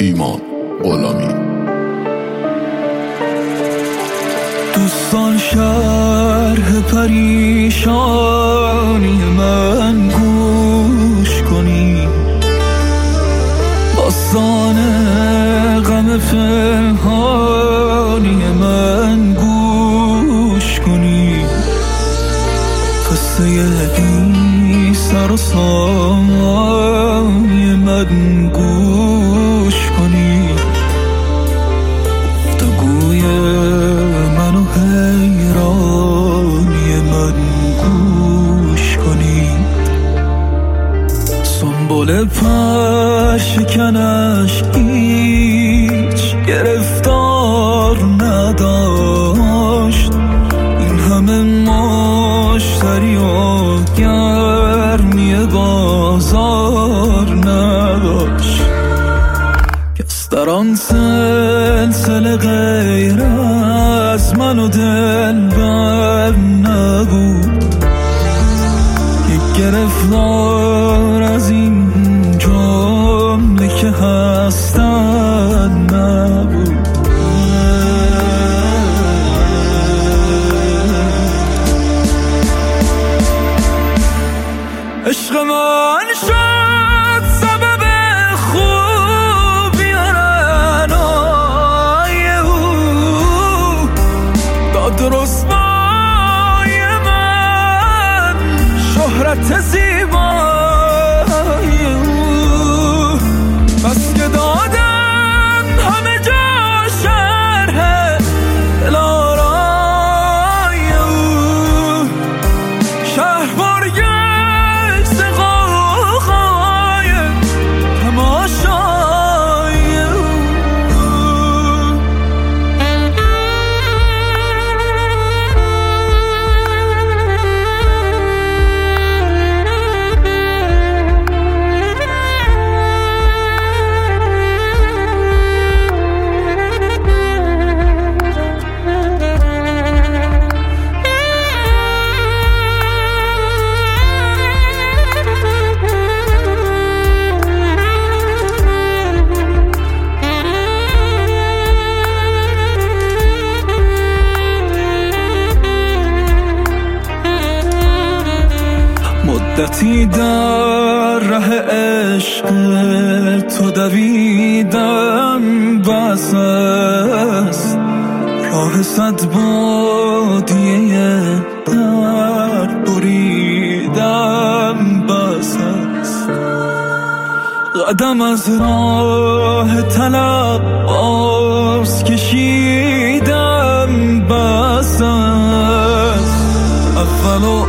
ایمان غلامی. دوستان شرح پریشانی من گوش کنی، داستان غم پنهانی من گوش کنی، قصه بی سر و سامانی من گوش کنی، گفتگوی من و حیرانی من گوش کنی، سنبل پر شکنش هیچ گرفتار نداشت، این همه مشتری و گرمی بازار نداشت، کس در آن سلسله غیر از من و دلبر نبود، یک گرفتار از این جمله که هستن نبود. عشق من شد سبب خوبی رنای او، داد رسوای من شهرت زیبای او، بس که دادم همه جا شرح دلارای او، شهر بارگه مدتی در ره عشق تو دویدم، بس است راه صد بادیه در بریدم، بس است قدم از راه طلب باز کشیدم، بس است اول